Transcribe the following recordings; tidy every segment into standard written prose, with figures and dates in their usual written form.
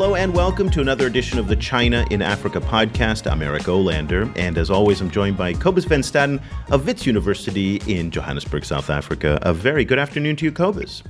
Hello and welcome to another edition of the China in Africa podcast. I'm Eric Olander, and as always, I'm joined by Kobus van Staden of Wits University in Johannesburg, South Africa. A very good afternoon to you, Kobus.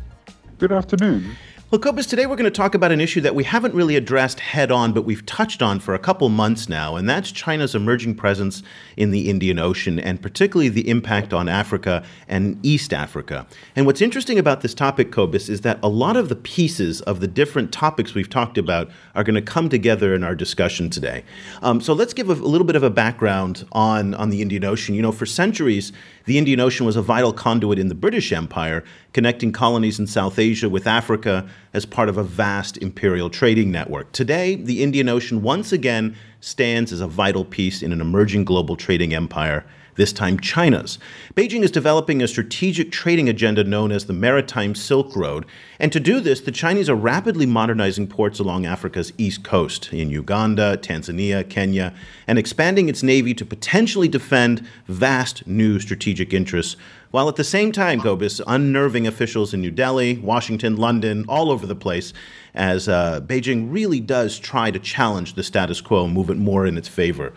Good afternoon. Well, Kobus, today we're going to talk about an issue that we haven't really addressed head-on, but we've touched on for a couple months now, and that's China's emerging presence in the Indian Ocean, and particularly the impact on Africa and East Africa. And what's interesting about this topic, Kobus, is that a lot of the pieces of the different topics we've talked about are going to come together in our discussion today. So let's give a little bit of a background on the Indian Ocean. You know, for centuries, the Indian Ocean was a vital conduit in the British Empire, connecting colonies in South Asia with Africa as part of a vast imperial trading network. Today, the Indian Ocean once again stands as a vital piece in an emerging global trading empire, this time China's. Beijing is developing a strategic trading agenda known as the Maritime Silk Road. And to do this, the Chinese are rapidly modernizing ports along Africa's east coast in Uganda, Tanzania, Kenya, and expanding its navy to potentially defend vast new strategic interests, while at the same time, Kobus, unnerving officials in New Delhi, Washington, London, all over the place, as Beijing really does try to challenge the status quo and move it more in its favor.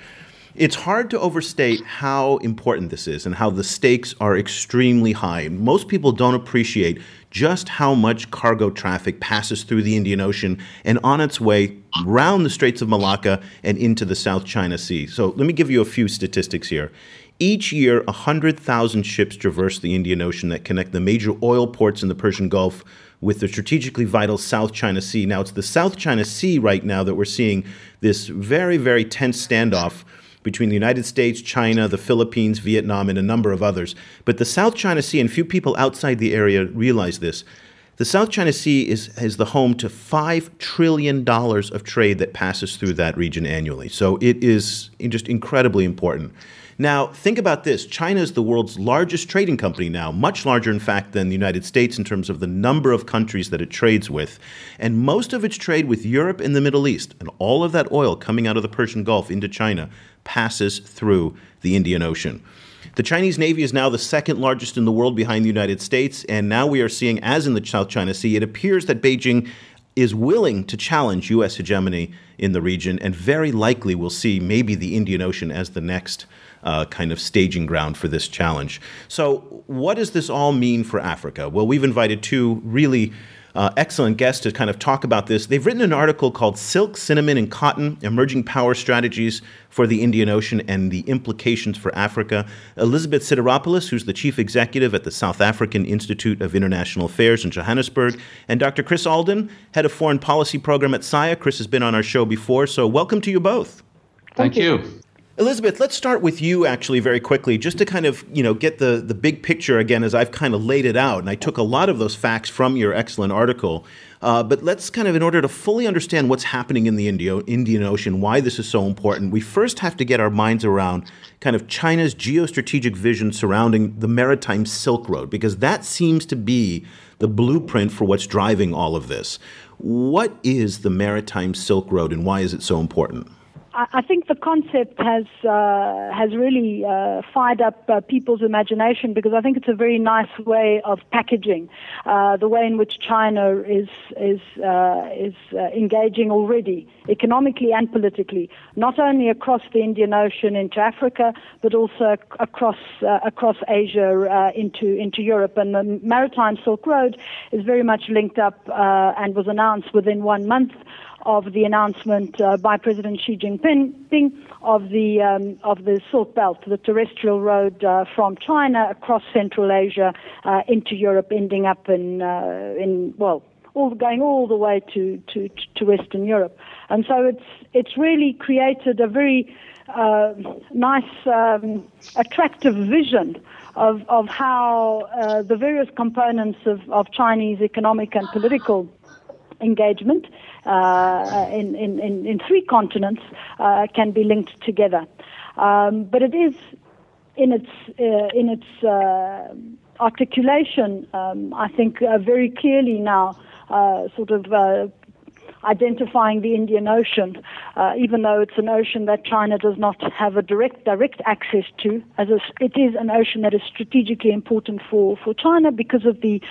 It's hard to overstate how important this is and how the stakes are extremely high. Most people don't appreciate just how much cargo traffic passes through the Indian Ocean and on its way round the Straits of Malacca and into the South China Sea. So let me give you a few statistics here. Each year, 100,000 ships traverse the Indian Ocean that connect the major oil ports in the Persian Gulf with the strategically vital South China Sea. Now, it's the South China Sea right now that we're seeing this very, very tense standoff between the United States, China, the Philippines, Vietnam, and a number of others. But the South China Sea, and few people outside the area realize this, the South China Sea is the home to $5 trillion of trade that passes through that region annually. So it is just incredibly important. Now, think about this. China is the world's largest trading company now, much larger, in fact, than the United States in terms of the number of countries that it trades with. And most of its trade with Europe and the Middle East, and all of that oil coming out of the Persian Gulf into China, passes through the Indian Ocean. The Chinese Navy is now the second largest in the world behind the United States. And now we are seeing, as in the South China Sea, it appears that Beijing is willing to challenge U.S. hegemony in the region, and very likely will see maybe the Indian Ocean as the next kind of staging ground for this challenge. So what does this all mean for Africa? Well, we've invited two really excellent guests to kind of talk about this. They've written an article called Silk, Cinnamon, and Cotton, Emerging Power Strategies for the Indian Ocean and the Implications for Africa. Elizabeth Sidiropoulos, who's the chief executive at the South African Institute of International Affairs in Johannesburg, and Dr. Chris Alden, head of foreign policy program at SIA. Chris has been on our show before, so welcome to you both. Thank you. Elizabeth, let's start with you actually very quickly, just to kind of, you know, get the big picture again as I've kind of laid it out. And I took a lot of those facts from your excellent article. But let's kind of, in order to fully understand what's happening in the Indian Ocean, why this is so important, we first have to get our minds around kind of China's geostrategic vision surrounding the Maritime Silk Road, because that seems to be the blueprint for what's driving all of this. What is the Maritime Silk Road and why is it so important? I think the concept has really fired up people's imagination, because I think it's a very nice way of packaging the way in which China is engaging already economically and politically, not only across the Indian Ocean into Africa, but also across Asia into Europe. And the Maritime Silk Road is very much linked up and was announced within 1 month of the announcement by President Xi Jinping of the Silk Belt, the terrestrial road from China across Central Asia into Europe, ending up going all the way to Western Europe. And so it's really created a very nice, attractive vision of how the various components of Chinese economic and political engagement in three continents can be linked together, but it is in its articulation, I think, very clearly now sort of identifying the Indian Ocean, even though it's an ocean that China does not have a direct access to, it is an ocean that is strategically important for China because of the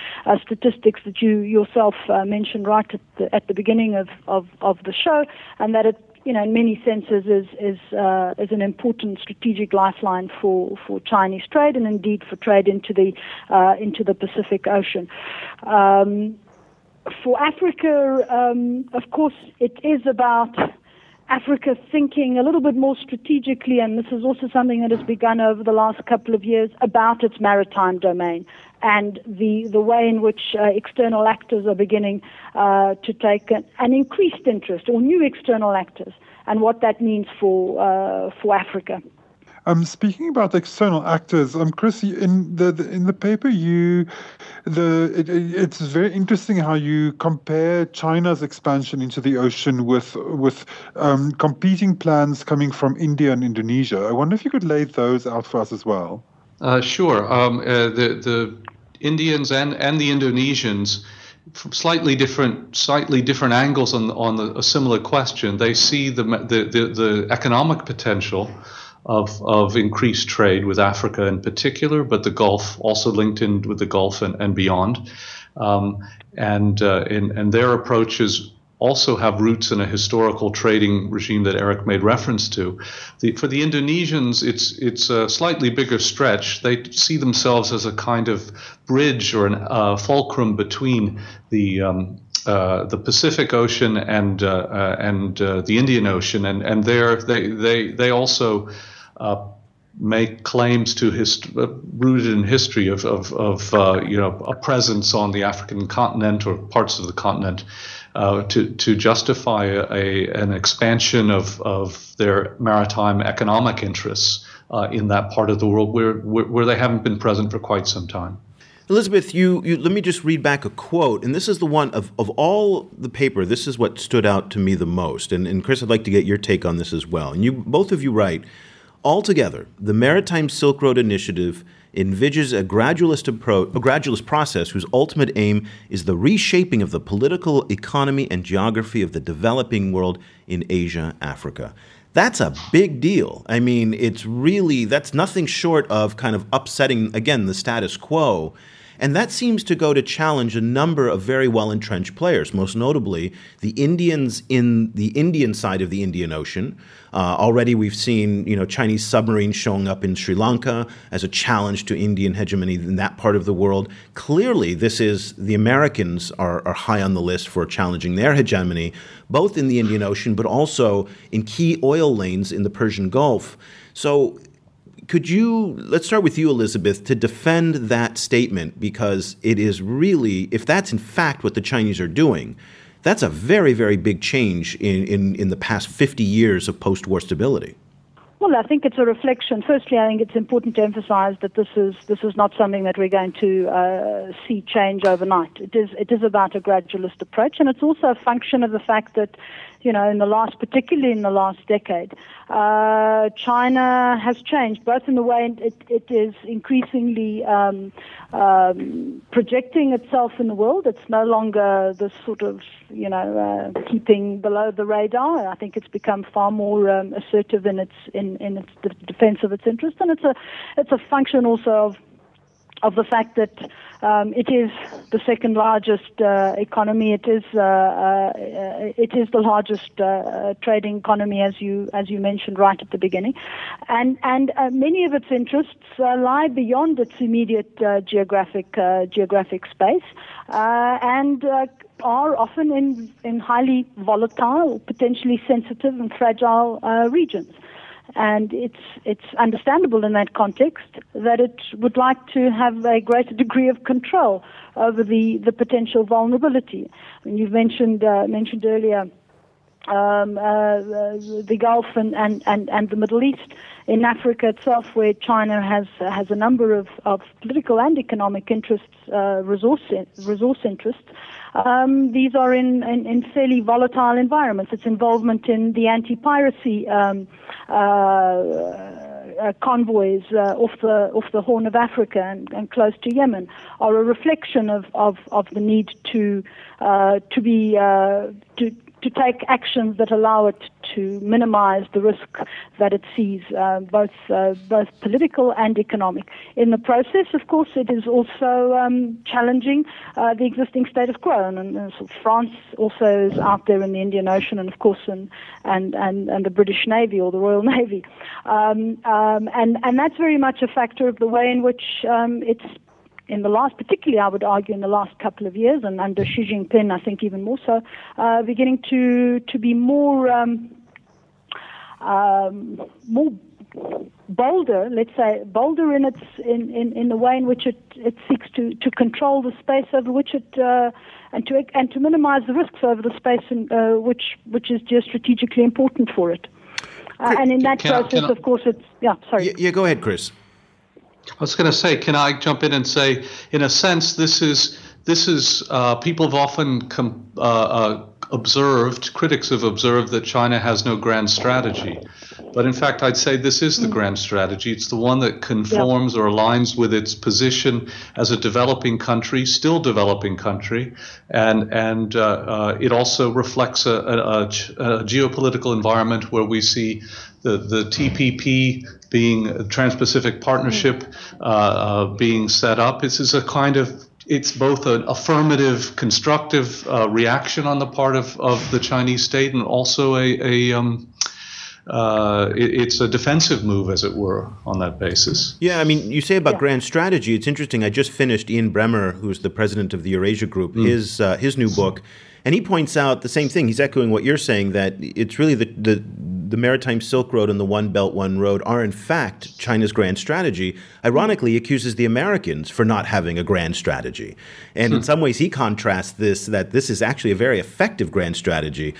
statistics that you yourself mentioned right at the beginning of the show, and that it, in many senses is an important strategic lifeline for Chinese trade and indeed for trade into the Pacific Ocean. For Africa, of course, it is about Africa thinking a little bit more strategically, and this is also something that has begun over the last couple of years, about its maritime domain and the way in which external actors are beginning to take an increased interest, or new external actors, and what that means for Africa. Speaking about external actors, Chris, in the paper, it's very interesting how you compare China's expansion into the ocean with competing plans coming from India and Indonesia. I wonder if you could lay those out for us as well. Sure. The Indians and the Indonesians, from slightly different angles on a similar question. They see the economic potential of increased trade with Africa in particular, but the Gulf also linked in with the Gulf and beyond. And their approaches also have roots in a historical trading regime that Eric made reference to. For the Indonesians, it's a slightly bigger stretch. They see themselves as a kind of bridge or a fulcrum between the Pacific Ocean and the Indian Ocean, and there they also make claims to rooted in history of a presence on the African continent or parts of the continent to justify an expansion of their maritime economic interests in that part of the world where they haven't been present for quite some time. Elizabeth, you let me just read back a quote, and this is the one of all the paper, this is what stood out to me the most. And Chris, I'd like to get your take on this as well. And both of you write, altogether, the Maritime Silk Road Initiative envisages a gradualist process whose ultimate aim is the reshaping of the political economy and geography of the developing world in Asia, Africa. That's a big deal. I mean, it's really, that's nothing short of kind of upsetting, again, the status quo. And that seems to go to challenge a number of very well-entrenched players, most notably the Indians in the Indian side of the Indian Ocean. Already we've seen, Chinese submarines showing up in Sri Lanka as a challenge to Indian hegemony in that part of the world. Clearly, the Americans are high on the list for challenging their hegemony, both in the Indian Ocean, but also in key oil lanes in the Persian Gulf. So let's start with you, Elizabeth, to defend that statement, because it is really, if that's in fact what the Chinese are doing, that's a very, very big change in the past 50 years of post-war stability. Well, I think it's a reflection. Firstly, I think it's important to emphasize that this is not something that we're going to see change overnight. It is about a gradualist approach, and it's also a function of the fact that, particularly in the last decade, China has changed, both in the way it is increasingly projecting itself in the world. It's no longer this sort of, keeping below the radar. I think it's become far more assertive in its defense of its interest, and it's a function also of the fact that it is the second largest economy. It is the largest trading economy, as you mentioned right at the beginning, and many of its interests lie beyond its immediate geographic space, and are often in highly volatile, potentially sensitive, and fragile regions. And it's understandable in that context that it would like to have a greater degree of control over the potential vulnerability. And you've mentioned earlier the Gulf and the Middle East. In Africa itself, where China has a number of political and economic interests, resource interests, these are in fairly volatile environments. Its involvement in the anti-piracy convoys off the Horn of Africa and close to Yemen are a reflection of the need to be to take actions that allow it to minimize the risk that it sees, both political and economic. In the process, of course, it is also challenging the existing status quo. And so France also is out there in the Indian Ocean, and of course, and the British Navy or the Royal Navy. And that's very much a factor of the way in which it's, in the last, particularly I would argue in the last couple of years, and under Xi Jinping, I think even more so, beginning to be more more bolder, let's say, bolder in its in the way in which it seeks to control the space over which it and to minimize the risks over the space which is geostrategically important for it. And in that process, of course, it's Yeah, go ahead, Chris. I was going to say, can I jump in and say, in a sense, this is people have often observed, critics have observed that China has no grand strategy. But in fact, I'd say this is the grand strategy. It's the one that conforms or aligns with its position as a developing country, still developing country. And it also reflects a geopolitical environment where we see the TPP being a Trans-Pacific Partnership being set up. This is a kind of, it's both an affirmative, constructive reaction on the part of the Chinese state, and also it's a defensive move, as it were, on that basis. Yeah, I mean, you say about grand strategy. It's interesting. I just finished Ian Bremmer, who's the president of the Eurasia Group, his new book, and he points out the same thing. He's echoing what you're saying, that it's really the Maritime Silk Road and the One Belt, One Road are, in fact, China's grand strategy. Ironically, accuses the Americans for not having a grand strategy. And in some ways, he contrasts this, that this is actually a very effective grand strategy.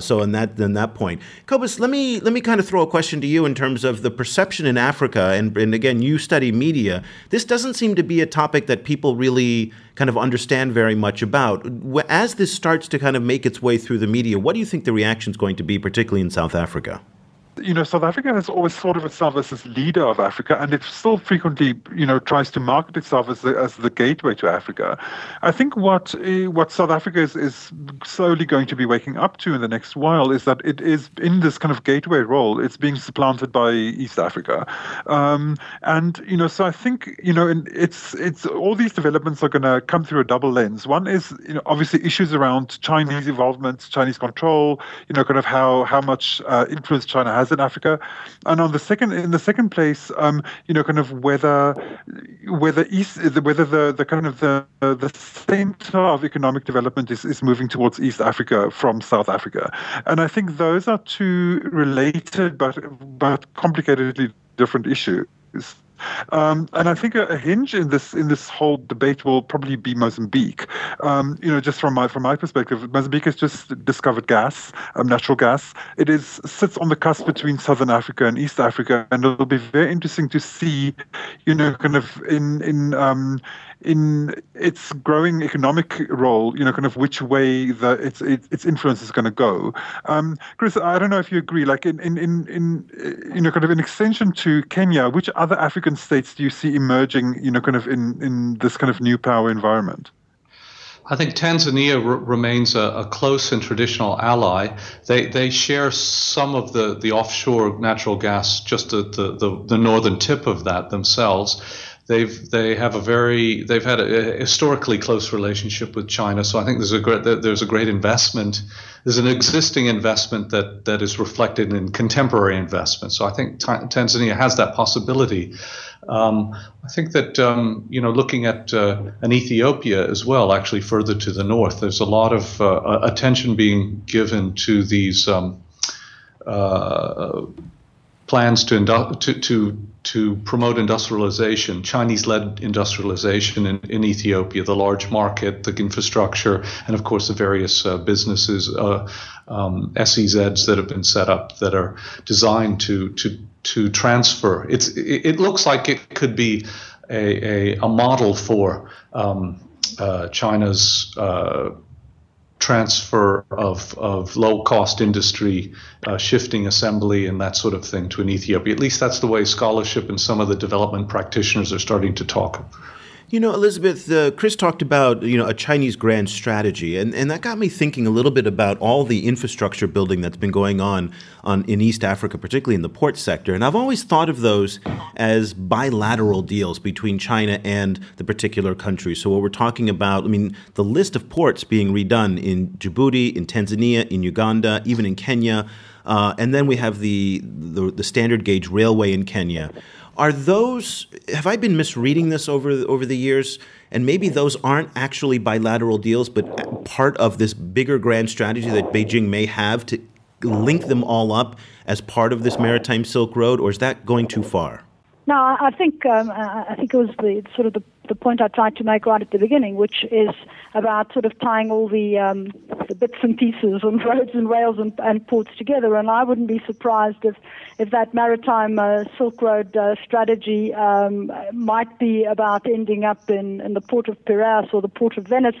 So in that point, Kobus, let me kind of throw a question to you in terms of the perception in Africa. And again, you study media. This doesn't seem to be a topic that people really kind of understand very much about. As this starts to kind of make its way through the media, what do you think the reaction is going to be, particularly in South Africa? You know, South Africa has always thought of itself as this leader of Africa, and it still frequently, tries to market itself as the gateway to Africa. I think what South Africa is slowly going to be waking up to in the next while is that it is in this kind of gateway role. It's being supplanted by East Africa, so I think it's all these developments are going to come through a double lens. One is obviously issues around Chinese involvement, Chinese control, kind of how much influence China has in Africa, and in the second place, kind of whether the center of economic development is moving towards East Africa from South Africa, and I think those are two related but complicatedly different issues. And I think a hinge in this whole debate will probably be Mozambique. Just from my perspective, Mozambique has just discovered gas, natural gas. It sits on the cusp between Southern Africa and East Africa, and it'll be very interesting to see, kind of in its growing economic role, kind of which way its influence is going to go. Chris, I don't know if you agree. Like in kind of an extension to Kenya, which other African states do you see emerging, kind of in this kind of new power environment? I think Tanzania remains a close and traditional ally. They share some of the offshore natural gas, just the northern tip of that themselves. They've had a historically close relationship with China, so I think there's a great investment. There's an existing investment that is reflected in contemporary investment. So I think Tanzania has that possibility. I think that looking at an Ethiopia as well, actually further to the north, there's a lot of attention being given to these plans to promote industrialization, Chinese-led industrialization in Ethiopia, the large market, the infrastructure, and of course the various businesses, SEZs that have been set up that are designed to transfer. It looks like it could be a model for China's transfer of low-cost industry, shifting assembly and that sort of thing to an Ethiopia. At least that's the way scholarship and some of the development practitioners are starting to talk. You know, Elizabeth, Chris talked about, a Chinese grand strategy, and that got me thinking a little bit about all the infrastructure building that's been going on in East Africa, particularly in the port sector. And I've always thought of those as bilateral deals between China and the particular country. So what we're talking about, I mean, the list of ports being redone in Djibouti, in Tanzania, in Uganda, even in Kenya, and then we have the standard gauge railway in Kenya. Are those, have I been misreading this over the years? And maybe those aren't actually bilateral deals, but part of this bigger grand strategy that Beijing may have to link them all up as part of this Maritime Silk Road, or is that going too far? No, I think it was the point I tried to make right at the beginning, which is about sort of tying all the bits and pieces and roads and rails and ports together. And I wouldn't be surprised if that maritime Silk Road strategy might be about ending up in the port of Piraeus or the port of Venice,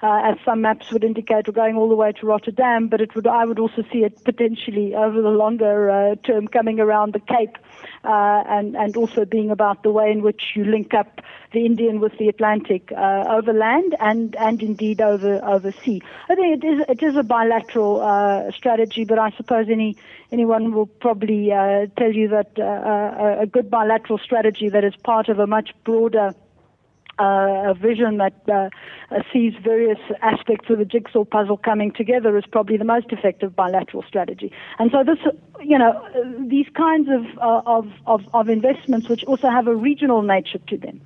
as some maps would indicate, or going all the way to Rotterdam. But I would also see it potentially over the longer term coming around the Cape and also being about the way in which you link up the Indian with the Atlantic overland and indeed over sea. I think it is a bilateral strategy, but I suppose anyone will probably tell you that a good bilateral strategy that is part of a much broader a vision that sees various aspects of the jigsaw puzzle coming together is probably the most effective bilateral strategy. And so this, these kinds of investments, which also have a regional nature to them,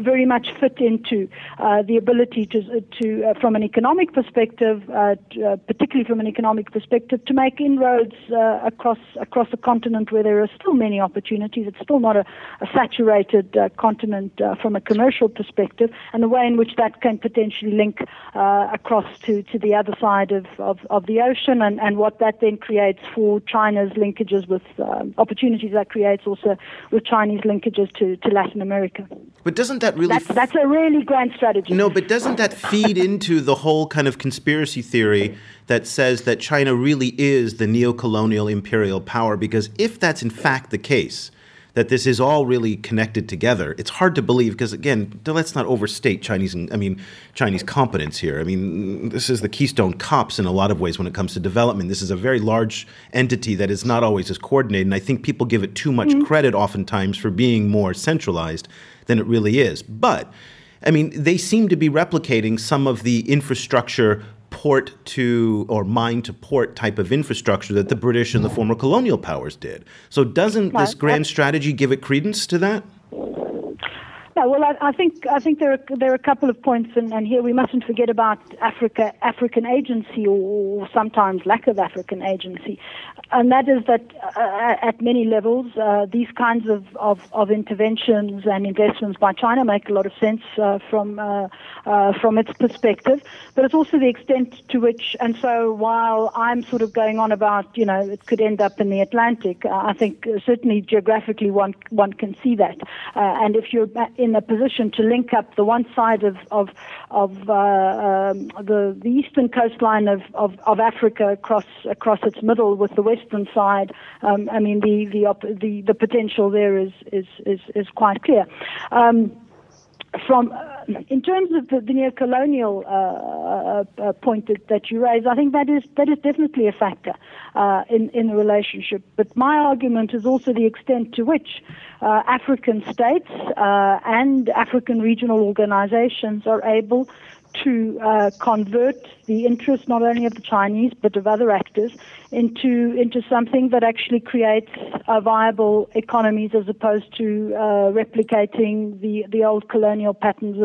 very much fit into the ability to from an economic perspective, particularly from an economic perspective, to make inroads across a continent where there are still many opportunities. It's still not a saturated continent from a commercial perspective, and the way in which that can potentially link across to the other side of the ocean, and what that then creates for China's linkages with opportunities that creates also with Chinese linkages to Latin America. But doesn't that really... That's a really grand strategy. No, but doesn't that feed into the whole kind of conspiracy theory that says that China really is the neo-colonial imperial power? Because if that's in fact the case, that this is all really connected together. It's hard to believe because, again, let's not overstate Chinese competence here. I mean, this is the Keystone Cops in a lot of ways when it comes to development. This is a very large entity that is not always as coordinated, and I think people give it too much credit oftentimes for being more centralized than it really is. But, I mean, they seem to be replicating some of the infrastructure port to or mine to port type of infrastructure that the British and the former colonial powers did. So doesn't this grand strategy give it credence to that? No, well, I think there are a couple of points, and here we mustn't forget about African agency, or sometimes lack of African agency, and that is that at many levels these kinds of interventions and investments by China make a lot of sense from its perspective, but it's also the extent to which. And so while I'm sort of going on about it could end up in the Atlantic, I think certainly geographically one can see that, and if you're in a position to link up the one side of the eastern coastline of Africa across its middle with the western side, I mean the potential there is quite clear. In terms of the neo-colonial point that you raise, I think that is definitely a factor in the relationship. But my argument is also the extent to which African states and African regional organizations are able to convert the interest not only of the Chinese but of other actors into something that actually creates viable economies, as opposed to replicating the old colonial patterns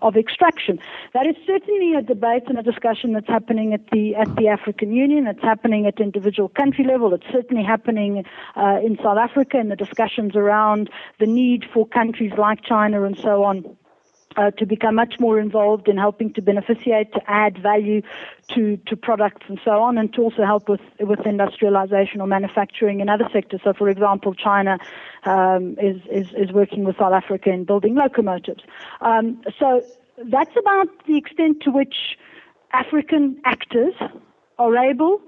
of extraction. That is certainly a debate and a discussion that's happening at the African Union. It's happening at individual country level. It's certainly happening in South Africa in the discussions around the need for countries like China and so on to become much more involved in helping to beneficiate, to add value to products and so on, and to also help with industrialization or manufacturing in other sectors. So, for example, China is working with South Africa in building locomotives. So that's about the extent to which African actors are able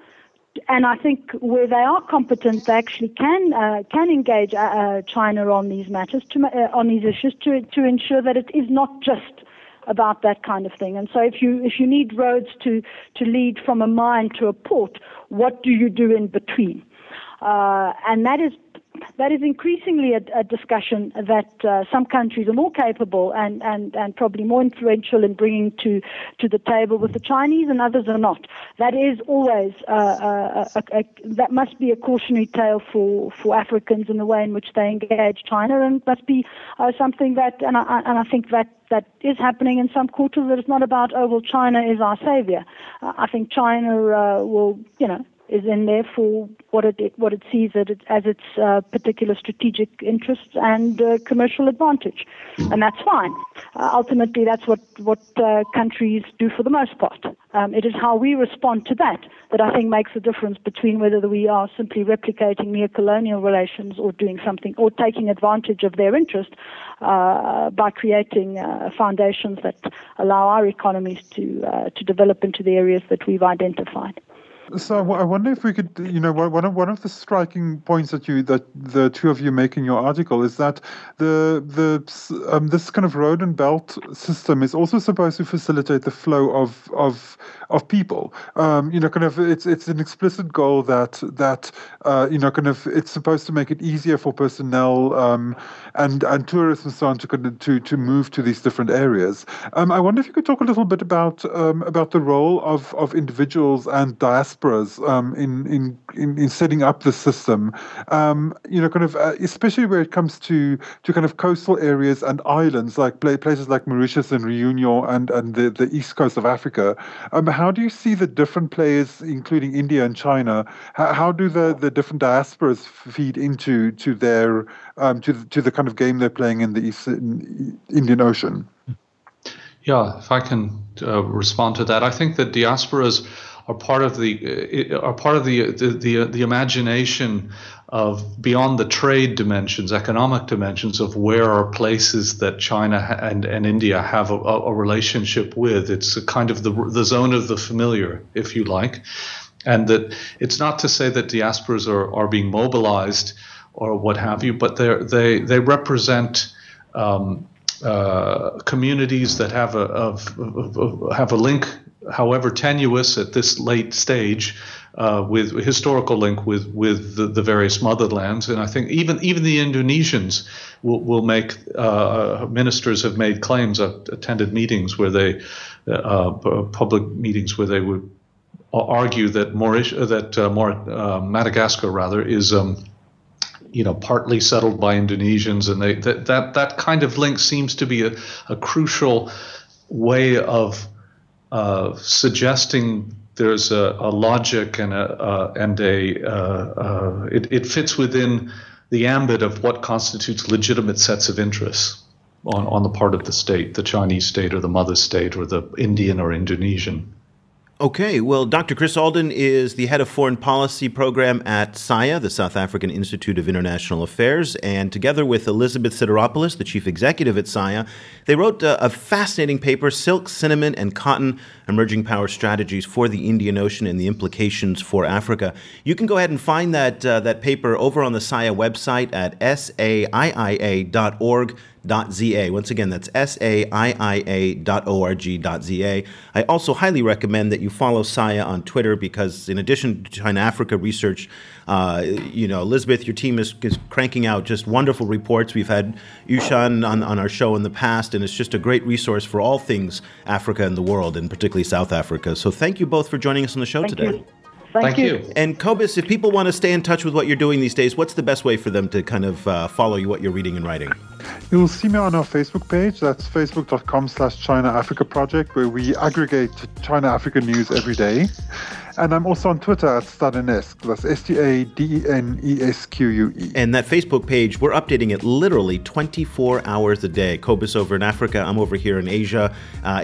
And I think where they are competent, they actually can engage China on these matters, on these issues, to ensure that it is not just about that kind of thing. And so if you need roads to lead from a mine to a port, what do you do in between? And that is increasingly a discussion that some countries are more capable and probably more influential in bringing to the table with the Chinese, and others are not. That is always that must be a cautionary tale for Africans in the way in which they engage China, and must be something that, and I think that is happening in some quarters, that it's not about, oh well, China is our savior. I think China is in there for what it sees as its particular strategic interests and commercial advantage, and that's fine. Ultimately, that's what countries do for the most part. It is how we respond to that I think makes the difference between whether we are simply replicating neo-colonial relations or doing something or taking advantage of their interest by creating foundations that allow our economies to develop into the areas that we've identified. So I wonder if we could, one of the striking points that the two of you make in your article is that the this kind of road and belt system is also supposed to facilitate the flow of people. It's an explicit goal that it's supposed to make it easier for personnel and tourists and so on to move to these different areas. I wonder if you could talk a little bit about the role of individuals and diaspora. In setting up the system, especially where it comes to kind of coastal areas and islands, like places like Mauritius and Réunion and the east coast of Africa. How do you see the different players, including India and China? How do the different diasporas feed into their to the kind of game they're playing in the Indian Ocean? Yeah, if I can respond to that, I think that diasporas are part of the imagination of beyond the trade dimensions, economic dimensions of where are places that China and India have a relationship with. It's a kind of the zone of the familiar, if you like, and that it's not to say that diasporas are being mobilized or what have you, but they represent communities that have a link, however tenuous at this late stage, with historical link with the various motherlands. And I think even the Indonesians will make ministers have made claims. I've attended meetings where public meetings where they would argue that Madagascar rather is partly settled by Indonesians, and that kind of link seems to be a crucial way of suggesting there's a logic and it fits within the ambit of what constitutes legitimate sets of interests on the part of the state, the Chinese state or the mother state or the Indian or Indonesian. Okay, well, Dr. Chris Alden is the head of foreign policy program at SIA, the South African Institute of International Affairs, and together with Elizabeth Sidiropoulos, the chief executive at SIA, they wrote a fascinating paper, Silk, Cinnamon, and Cotton, Emerging Power Strategies for the Indian Ocean and the Implications for Africa. You can go ahead and find that paper over on the SIA website at saiia.org.za. Once again, that's saiia.org.za. I also highly recommend that you follow SIA on Twitter, because in addition to China-Africa research, Elizabeth, your team is cranking out just wonderful reports. We've had Yushan on our show in the past, and it's just a great resource for all things Africa and the world, and particularly South Africa. So thank you both for joining us on the show today. Thank you. And Kobus, if people want to stay in touch with what you're doing these days, what's the best way for them to kind of follow you, what you're reading and writing? You'll see me on our Facebook page. That's facebook.com/ChinaAfricaProject, where we aggregate China-Africa news every day. And I'm also on Twitter at Stadenesque. That's Stadenesque. And that Facebook page, we're updating it literally 24 hours a day. Kobus over in Africa, I'm over here in Asia.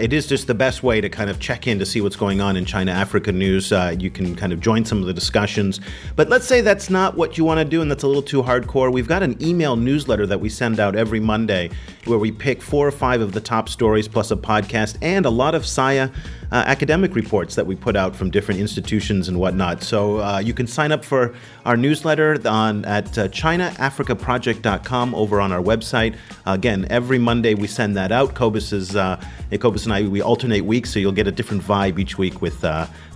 It is just the best way to kind of check in to see what's going on in China-Africa news. You can kind of join some of the discussions. But let's say that's not what you want to do and that's a little too hardcore. We've got an email newsletter that we send out every every Monday, where we pick 4 or 5 of the top stories plus a podcast and a lot of SIA academic reports that we put out from different institutions and whatnot. So you can sign up for our newsletter at ChinaAfricaProject.com over on our website. Again, every Monday we send that out. Kobus and I, we alternate weeks, so you'll get a different vibe each week with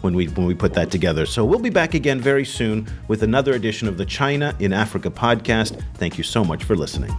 when we put that together. So we'll be back again very soon with another edition of the China in Africa podcast. Thank you so much for listening.